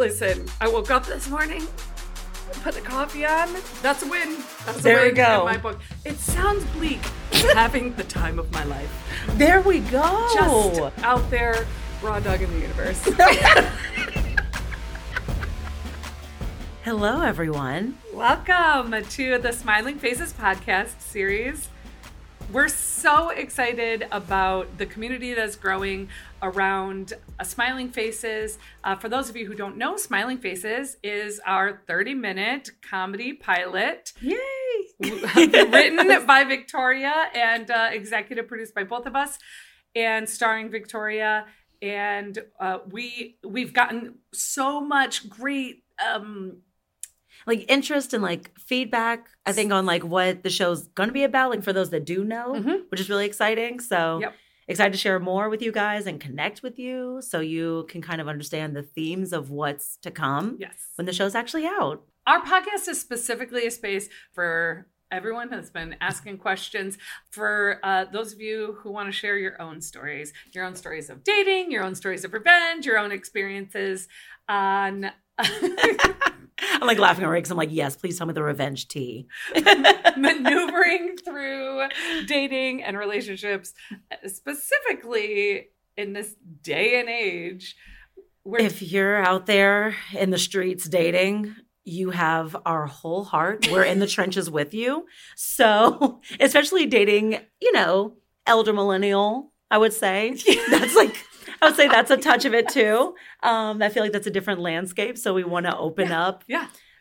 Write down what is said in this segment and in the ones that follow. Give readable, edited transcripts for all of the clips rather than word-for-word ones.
Listen, I woke up this morning, put the coffee on. That's a win. That's there a win we go. In my book. It sounds bleak. Having the time of my life. There we go. Just out there, raw dog in the universe. Hello, everyone. Welcome to the Smiling Faces podcast series. We're so excited about the community that's growing around Smiling Faces. For those of you who don't know, Smiling Faces is our 30-minute comedy pilot. Yay! Written by Victoria and executive produced by both of us and starring Victoria. And we've gotten so much great interest and feedback, I think, on what the show's going to be about, for those that do know, mm-hmm. which is really exciting. So excited to share more with you guys and connect with you so you can kind of understand the themes of what's to come when the show's actually out. Our podcast is specifically a space for everyone that's been asking questions, for those of you who want to share your own stories of dating, your own stories of revenge, your own experiences on... I'm laughing already because I'm yes, please tell me the revenge tea. Maneuvering through dating and relationships, specifically in this day and age. If you're out there in the streets dating, you have our whole heart. We're in the trenches with you. So especially dating, elder millennial, I would say. That's I would say that's a touch of it too. I feel that's a different landscape. So we want to open up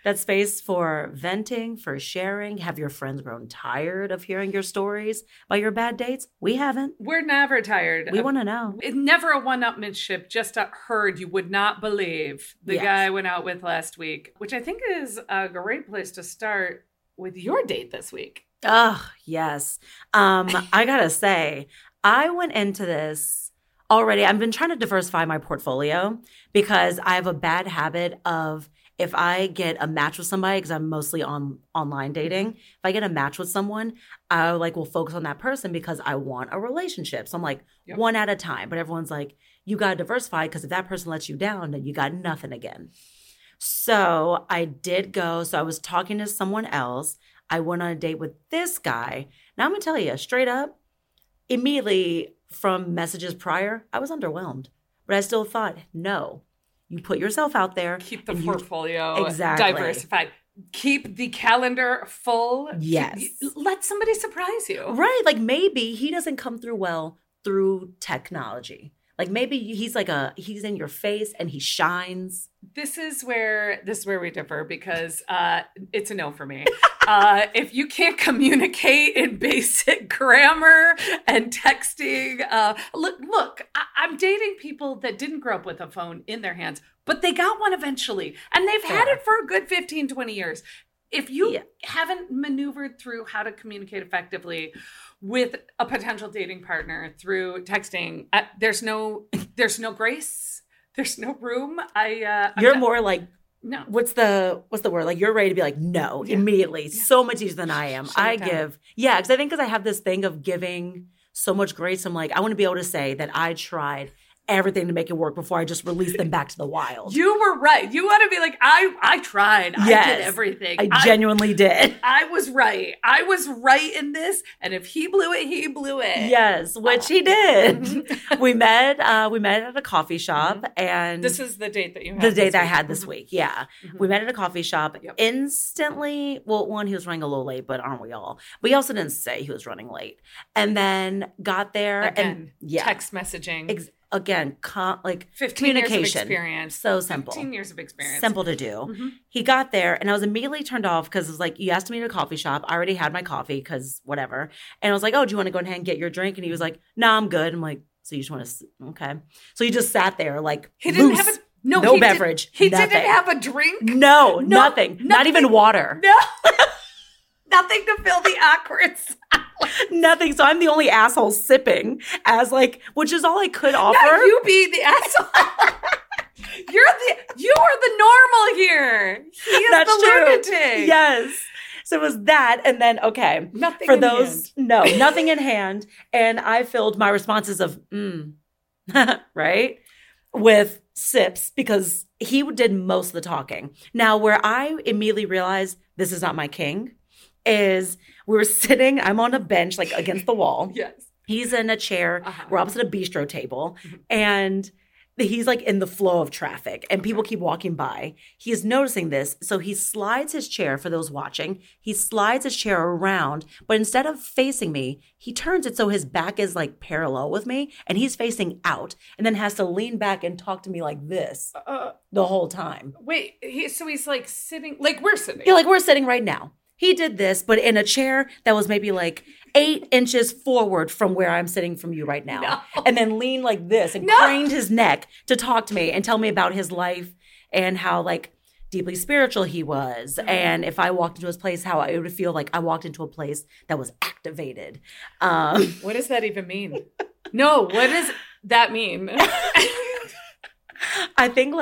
that space for venting, for sharing. Have your friends grown tired of hearing your stories about your bad dates? We haven't. We're never tired. We want to know. It's never a one-upmanship, just a herd you would not believe the guy I went out with last week, which I think is a great place to start with your date this week. Oh, yes. I got to say, I went into this. Already, I've been trying to diversify my portfolio because I have a bad habit of, if I get a match with somebody, because I'm mostly on online dating, if I get a match with someone, I will focus on that person because I want a relationship. So I'm one at a time. But everyone's you got to diversify because if that person lets you down, then you got nothing again. So I did go. So I was talking to someone else. I went on a date with this guy. Now I'm going to tell you straight up, immediately – from messages prior, I was underwhelmed, but I still thought, no, you put yourself out there. Keep the portfolio diversified. Keep the calendar full. Yes. Let somebody surprise you. Right. Maybe he doesn't come through well through technology. Maybe he's he's in your face and he shines. This is where we differ because it's a no for me. If you can't communicate in basic grammar and texting, look, I'm dating people that didn't grow up with a phone in their hands, but they got one eventually and they've had it for a good 15, 20 years. If you haven't maneuvered through how to communicate effectively with a potential dating partner through texting, there's no grace, there's no room. You're more no. What's the word? You're ready to be no immediately. Yeah. So much easier than I am. Because I think I have this thing of giving so much grace. I'm I want to be able to say that I tried everything to make it work before I just release them back to the wild. You were right. You want to be I tried. Yes, I did everything. I genuinely did. I was right. I was right in this. And if he blew it, he blew it. Yes, which he did. We met at a coffee shop. Mm-hmm. And this is the date that you had. The date that I had this week. Yeah. Mm-hmm. We met at a coffee shop. Yep. Instantly. Well, one, he was running a little late, but aren't we all? But he also didn't say he was running late. And then got there. Again, and text messaging. Again, 15 years of experience. So simple. 15 years of experience. Simple to do. Mm-hmm. He got there and I was immediately turned off because it was you asked me to a coffee shop. I already had my coffee because whatever. And I was oh, do you want to go ahead and get your drink? And he was no, I'm good. I'm so you just want to, okay. So he just sat there he didn't loose. No beverage. He didn't have a drink? No, nothing. Not even water. No. Nothing to fill the awkward silence. Nothing. So I'm the only asshole sipping which is all I could offer. Not you be the asshole. You are the normal here. He is That's the true. Lunatic. Yes. So it was that. And then, okay. Nothing for in those, hand. No, nothing in hand. And I filled my responses of, right? with Sips because he did most of the talking. Now, where I immediately realized this is not my king is we were sitting, I'm on a bench, like against the wall. Yes. He's in a chair. Uh-huh. We're opposite a bistro table. Mm-hmm. And he's like in the flow of traffic and people keep walking by. He is noticing this. So he slides his chair, for those watching, he slides his chair around. But instead of facing me, he turns it so his back is like parallel with me and he's facing out and then has to lean back and talk to me like this the whole time. Wait, so he's like sitting, like we're sitting. Yeah, like we're sitting right now. He did this, but in a chair that was maybe like 8 inches forward from where I'm sitting from you right now. No. And then leaned like this and craned his neck to talk to me and tell me about his life and how like deeply spiritual he was. Mm-hmm. And if I walked into his place, how it would feel like I walked into a place that was activated. What does that even mean? No, what does that mean? I think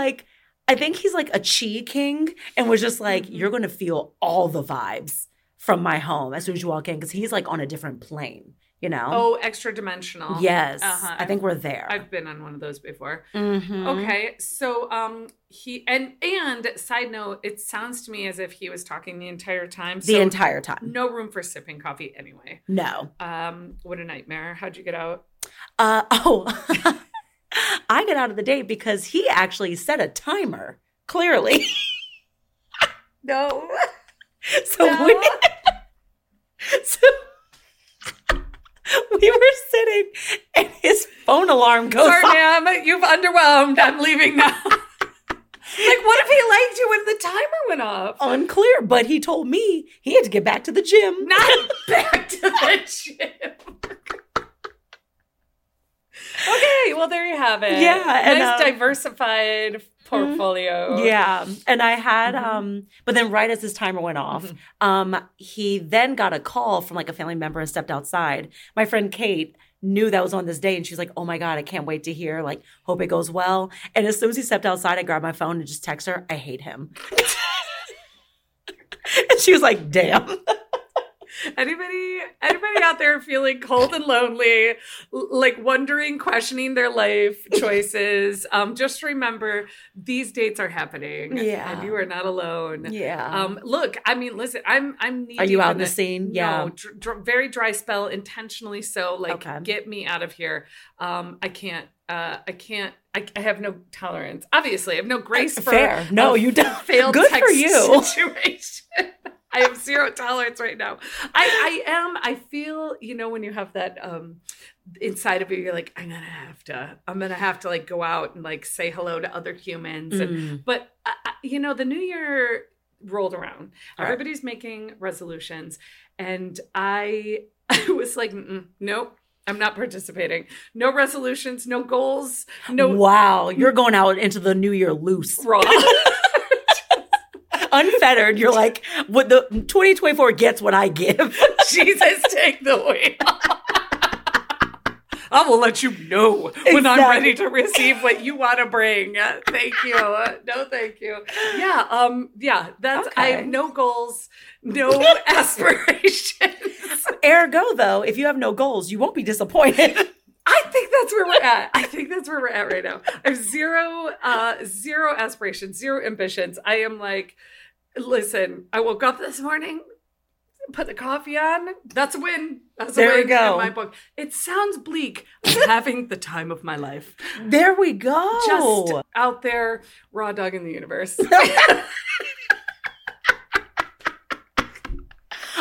he's like a chi king and was just like, you're going to feel all the vibes from my home as soon as you walk in because he's like on a different plane, you know? Oh, extra dimensional. Yes. Uh-huh. I think we're there. I've been on one of those before. Mm-hmm. Okay. So he, and side note, it sounds to me as if he was talking the entire time. So the entire time. No room for sipping coffee anyway. No. What a nightmare. How'd you get out? I get out of the date because he actually set a timer, clearly. No. So we were sitting and his phone alarm goes off. Sorry, ma'am, you've underwhelmed. I'm leaving now. Like, what if he liked you when the timer went off? Unclear, but he told me he had to get back to the gym. Not back to the gym. Okay, well, there you have it. Yeah. Nice diversified portfolio. Yeah. And I had, but then right as his timer went off, he then got a call from like a family member and stepped outside. My friend Kate knew that was on this day and she's like, oh my God, I can't wait to hear. Like, hope it goes well. And as soon as he stepped outside, I grabbed my phone and just text her, I hate him. And she was like, damn. Anybody out there feeling cold and lonely, like wondering, questioning their life choices, just remember these dates are happening. Yeah. And you are not alone. Yeah. Look, I mean, listen, I'm needing. Are you out in the scene? Yeah. No, very dry spell, intentionally so. Like, okay. Get me out of here. I have no tolerance. Obviously, I have no grace for fair. No, you don't. Failed good text for you. Situation. I have zero tolerance right now. I feel, you know, when you have that inside of you, you're like, I'm going to have to like go out and like say hello to other humans. But you know, the new year rolled around. All everybody's right. Making resolutions. And I was like, nope. I'm not participating. No resolutions, no goals. No. Wow. You're going out into the new year loose. Raw. Unfettered. You're like, what the 2024 gets what I give. Jesus, take the wheel. I will let you know when exactly. I'm ready to receive what you want to bring. Thank you. No, thank you. Yeah. That's, okay. I have no goals, no aspirations. Ergo, though, if you have no goals, you won't be disappointed. I think that's where we're at. I think that's where we're at right now. I have zero aspirations, zero ambitions. I am like, listen, I woke up this morning. Put the coffee on. That's a win. That's a win in my book. It sounds bleak. I'm having the time of my life. There we go. Just out there, raw dog in the universe.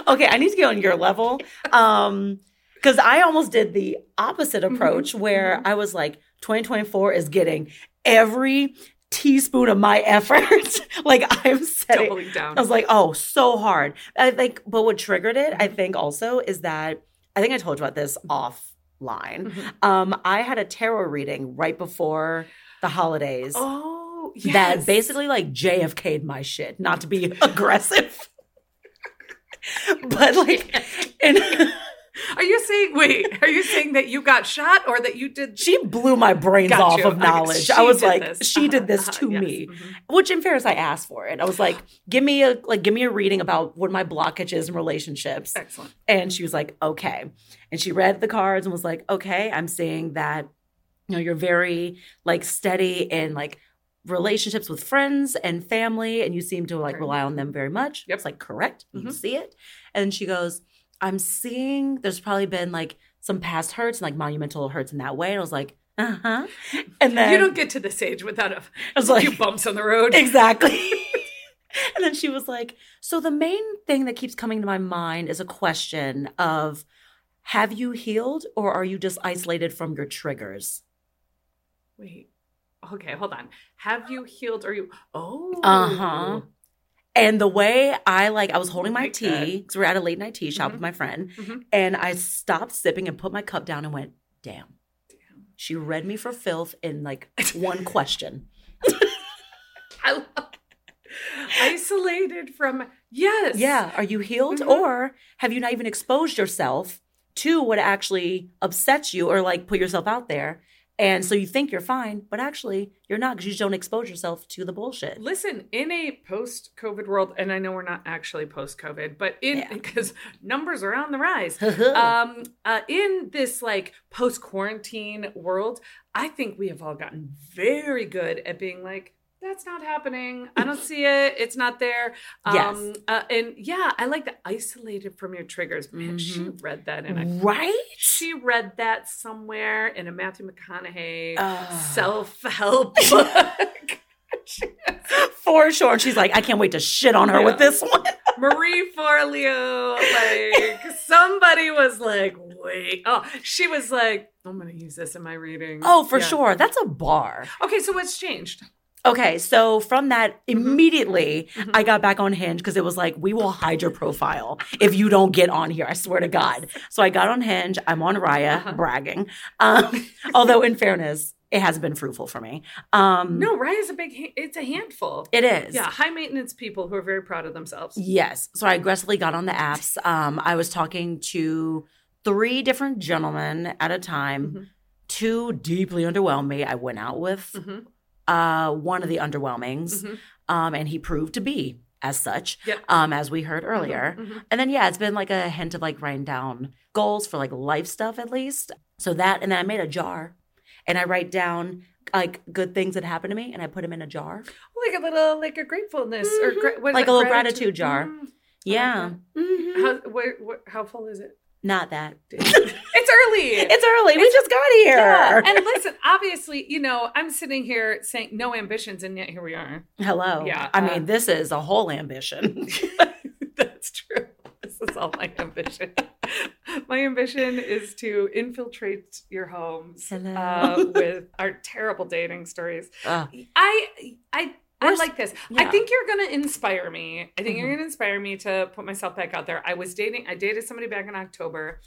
Okay, I need to get on your level. Because I almost did the opposite approach where I was like, 2024 is getting every teaspoon of my effort. Like I'm setting, doubling down. I was like, oh, so hard. I think, but what triggered it, I think also is that, I think I told you about this offline. I had a tarot reading right before the holidays. Oh, yes. That basically like JFK'd my shit, not to be aggressive. But like, Are you saying that you got shot or that you did? She blew my brains off of knowledge. I was like, she did this to me, which in fairness, I asked for it. I was like, give me a reading about what my blockage is in relationships. Excellent. And she was like, okay. And she read the cards and was like, okay, I'm seeing that you know, you're very like steady in like relationships with friends and family, and you seem to like rely on them very much. Yep. It's like correct. Mm-hmm. You see it. And she goes, I'm seeing there's probably been like some past hurts and like monumental hurts in that way. And I was like, uh-huh. And then you don't get to this age without a few bumps on the road. Exactly. And then she was like, so the main thing that keeps coming to my mind is a question of, have you healed or are you just isolated from your triggers? Wait. Okay, hold on. Have you healed or you – oh. Uh-huh. And the way I like – I was holding my tea because we're at a late night tea shop with my friend. Mm-hmm. And I stopped sipping and put my cup down and went, damn. She read me for filth in like one question. I love it. Isolated from – yes. Yeah. Are you healed or have you not even exposed yourself to what actually upsets you or like put yourself out there? And so you think you're fine, but actually you're not because you don't expose yourself to the bullshit. Listen, in a post-COVID world, and I know we're not actually post-COVID, but because numbers are on the rise, in this like post-quarantine world, I think we have all gotten very good at being like, that's not happening. I don't see it. It's not there. Yes. And yeah, I like the isolated from your triggers. Man, she read that in she read that somewhere in a Matthew McConaughey self-help book. For sure. She's like, I can't wait to shit on her with this one. Marie Forleo, like somebody was like, wait. Oh, she was like, I'm going to use this in my reading. Oh, for sure. That's a bar. Okay. So what's changed? Okay, so from that, immediately, I got back on Hinge because it was like, we will hide your profile if you don't get on here. I swear to God. So I got on Hinge. I'm on Raya, bragging. Although, in fairness, it hasn't been fruitful for me. No, Raya's it's a handful. It is. Yeah, high-maintenance people who are very proud of themselves. Yes. So I aggressively got on the apps. I was talking to 3 different gentlemen at a time. 2 deeply underwhelmed me. I went out with one of the underwhelmings, and he proved to be as such, as we heard earlier. And then, it's been like a hint of like writing down goals for like life stuff at least. So that, and then I made a jar and I write down like good things that happened to me and I put them in a jar. Like a little, like a gratefulness or what is like a little gratitude jar. Yeah. How full is it? Not that. It's early. We just got here. Yeah. And listen, obviously, you know, I'm sitting here saying no ambitions, and yet here we are. Hello. Yeah. I mean, this is a whole ambition. That's true. This is all my ambition. My ambition is to infiltrate your homes with our terrible dating stories. I like this. Yeah. I think you're going to inspire me. I think you're going to inspire me to put myself back out there. I dated somebody back in October.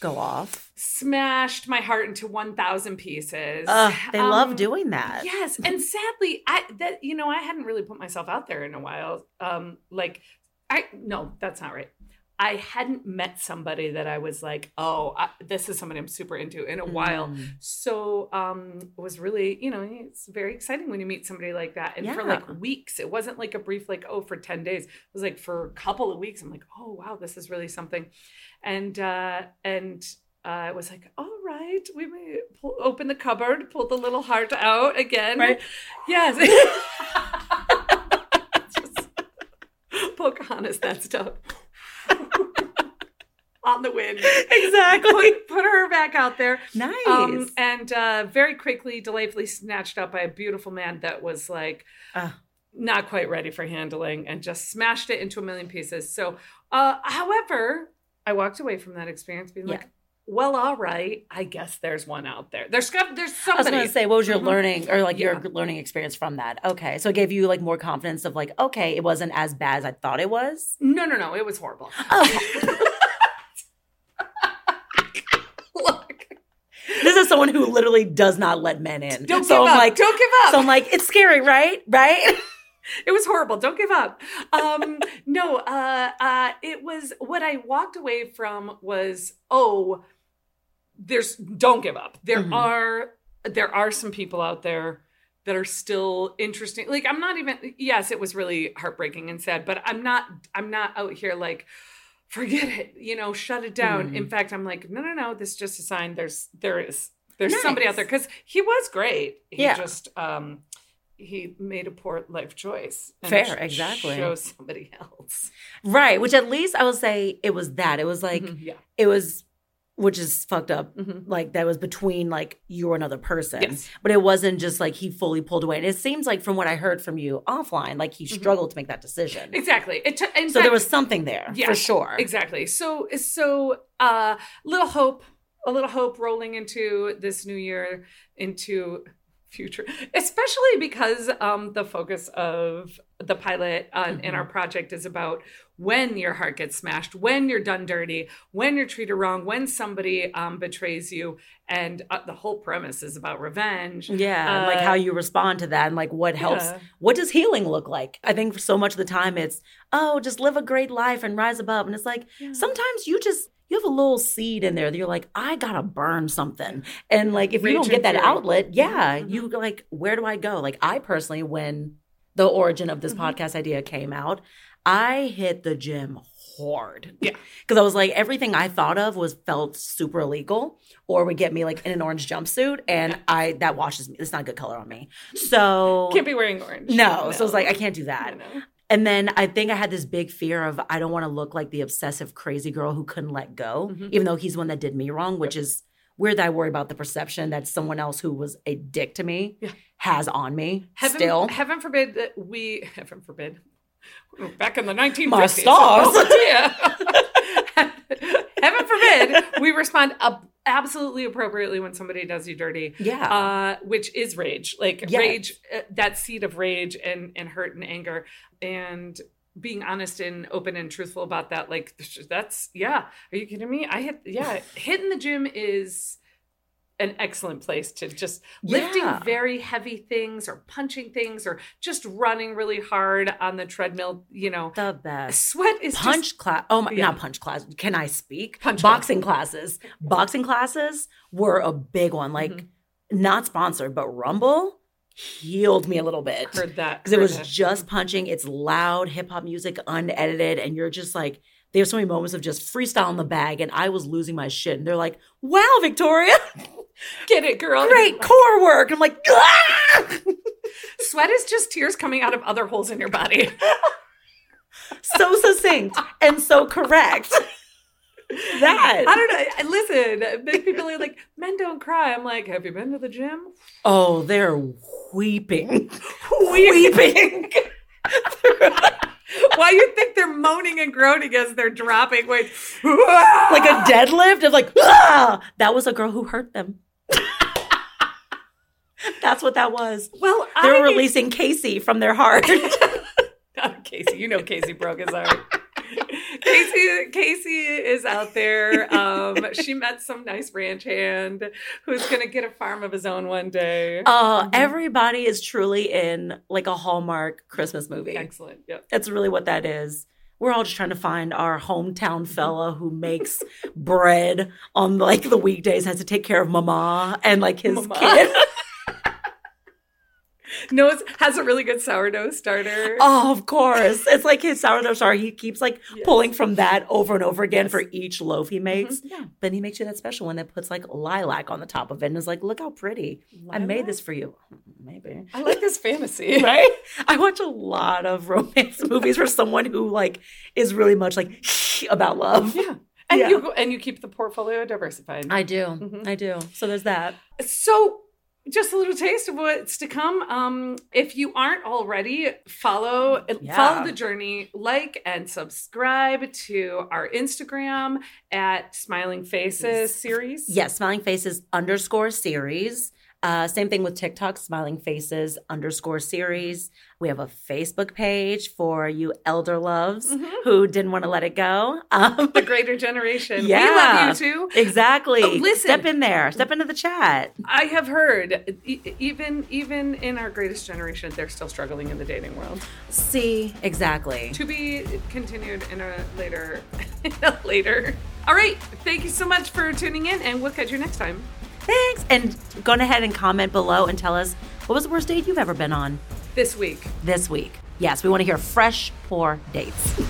Go off. Smashed my heart into 1,000 pieces. They love doing that. Yes. And sadly, I hadn't really put myself out there in a while. No, that's not right. I hadn't met somebody that I was like, this is somebody I'm super into in a while. So it was really, you know, it's very exciting when you meet somebody like that. And for like weeks, it wasn't like a brief, like, for 10 days. It was like for a couple of weeks, I'm like, oh, wow, this is really something. And I was like, all right, we may open the cupboard, pull the little heart out again. Right. Yes. Just Pocahontas, that stuff. On the wind. Exactly. Put her back out there. Nice. And very quickly, delightfully snatched up by a beautiful man that was like not quite ready for handling and just smashed it into a million pieces. So, however, I walked away from that experience being like, well, all right, I guess there's one out there. There's somebody. I was going to say, what was your learning or like your learning experience from that? Okay. So it gave you like more confidence of like, okay, it wasn't as bad as I thought it was. No. It was horrible. Oh. This is someone who literally does not let men in. Don't give up. So I'm like, it's scary, right? Right? It was horrible. Don't give up. It was what I walked away from was, don't give up. There are some people out there that are still interesting. Like I'm not even, yes, it was really heartbreaking and sad, but I'm not out here like, forget it, you know, shut it down. In fact, I'm like, no, this is just a sign. There is There's somebody out there, because he was great. He made a poor life choice. And exactly. Show somebody else. Right, which at least I will say it was that. It was like, it was, which is fucked up. Mm-hmm. Like, that was between, like, you or another person. Yes. But it wasn't just, like, he fully pulled away. And it seems like, from what I heard from you offline, like, he struggled to make that decision. Exactly. There was something there, for sure. Exactly. So a little hope rolling into this new year, into future, especially because the focus of the pilot in our project is about when your heart gets smashed, when you're done dirty, when you're treated wrong, when somebody betrays you, and the whole premise is about revenge. Yeah, like how you respond to that, and like what helps. Yeah. What does healing look like? I think for so much of the time it's, just live a great life and rise above, and it's like sometimes you have a little seed in there that you're like, I gotta burn something, and like if you don't get that outlet, you like, where do I go? Like, I personally, when the origin of this podcast idea came out, I hit the gym hard. Yeah. Because I was like, everything I thought of felt super illegal or would get me like in an orange jumpsuit. And that washes me. It's not a good color on me. So. Can't be wearing orange. No. So I was like, I can't do that. No. And then I think I had this big fear of, I don't want to look like the obsessive crazy girl who couldn't let go, even though he's the one that did me wrong, which is weird that I worry about the perception that someone else who was a dick to me has on me still. Heaven forbid that heaven forbid. Back in the 1950s. My stars. Heaven forbid we respond absolutely appropriately when somebody does you dirty. Yeah. Which is rage. Like rage, that seed of rage and hurt and anger. And being honest and open and truthful about that. Like, that's, are you kidding me? Hitting the gym is an excellent place to just lifting very heavy things or punching things or just running really hard on the treadmill, The best. Sweat is punch class. Oh my, not punch class. Can I speak? Boxing classes. Boxing classes were a big one. Like, not sponsored, but Rumble healed me a little bit. Heard that. Because it was just punching. It's loud hip hop music, unedited. And you're just like, there's so many moments of just freestyle in the bag. And I was losing my shit. And they're like, wow, Victoria. Get it, girl. Great core work. I'm like, ah! Sweat is just tears coming out of other holes in your body. So succinct and so correct. That. I don't know. Listen, people are like, men don't cry. I'm like, have you been to the gym? Oh, they're weeping. Weeping. Why you think they're moaning and groaning as they're dropping weight? Like a deadlift? It's like, ah! That was a girl who hurt them. That's what that was. Well, they were releasing Casey from their heart. Not Casey. You know Casey broke his heart. Casey is out there. She met some nice ranch hand who's going to get a farm of his own one day. Oh, everybody is truly in like a Hallmark Christmas movie. Excellent. Yep. That's really what that is. We're all just trying to find our hometown fella who makes bread on like the weekdays, has to take care of mama and like his kid. Knows, has a really good sourdough starter. Oh, of course. It's like his sourdough starter. He keeps like pulling from that over and over again for each loaf he makes. Yeah. But he makes you that special one that puts like lilac on the top of it and is like, look how pretty. Lilac? I made this for you. Maybe. I like this fantasy. Right? I watch a lot of romance movies for someone who like is really much like about love. Yeah. And you keep the portfolio diversified. I do. Mm-hmm. I do. So there's that. So just a little taste of what's to come. If you aren't already, follow the journey, like and subscribe to our Instagram at Smiling Faces Series. Yes, Smiling Faces _series. Same thing with TikTok, Smiling Faces _series. We have a Facebook page for you elder loves who didn't want to let it go. The greater generation. Yeah. We love you too. Exactly. Oh, listen. Step in there. Step into the chat. I have heard, even in our greatest generation, they're still struggling in the dating world. See, exactly. To be continued in a later. All right. Thank you so much for tuning in, and we'll catch you next time. Thanks. And go ahead and comment below and tell us, what was the worst date you've ever been on? This week. Yes, we want to hear fresh, poor dates.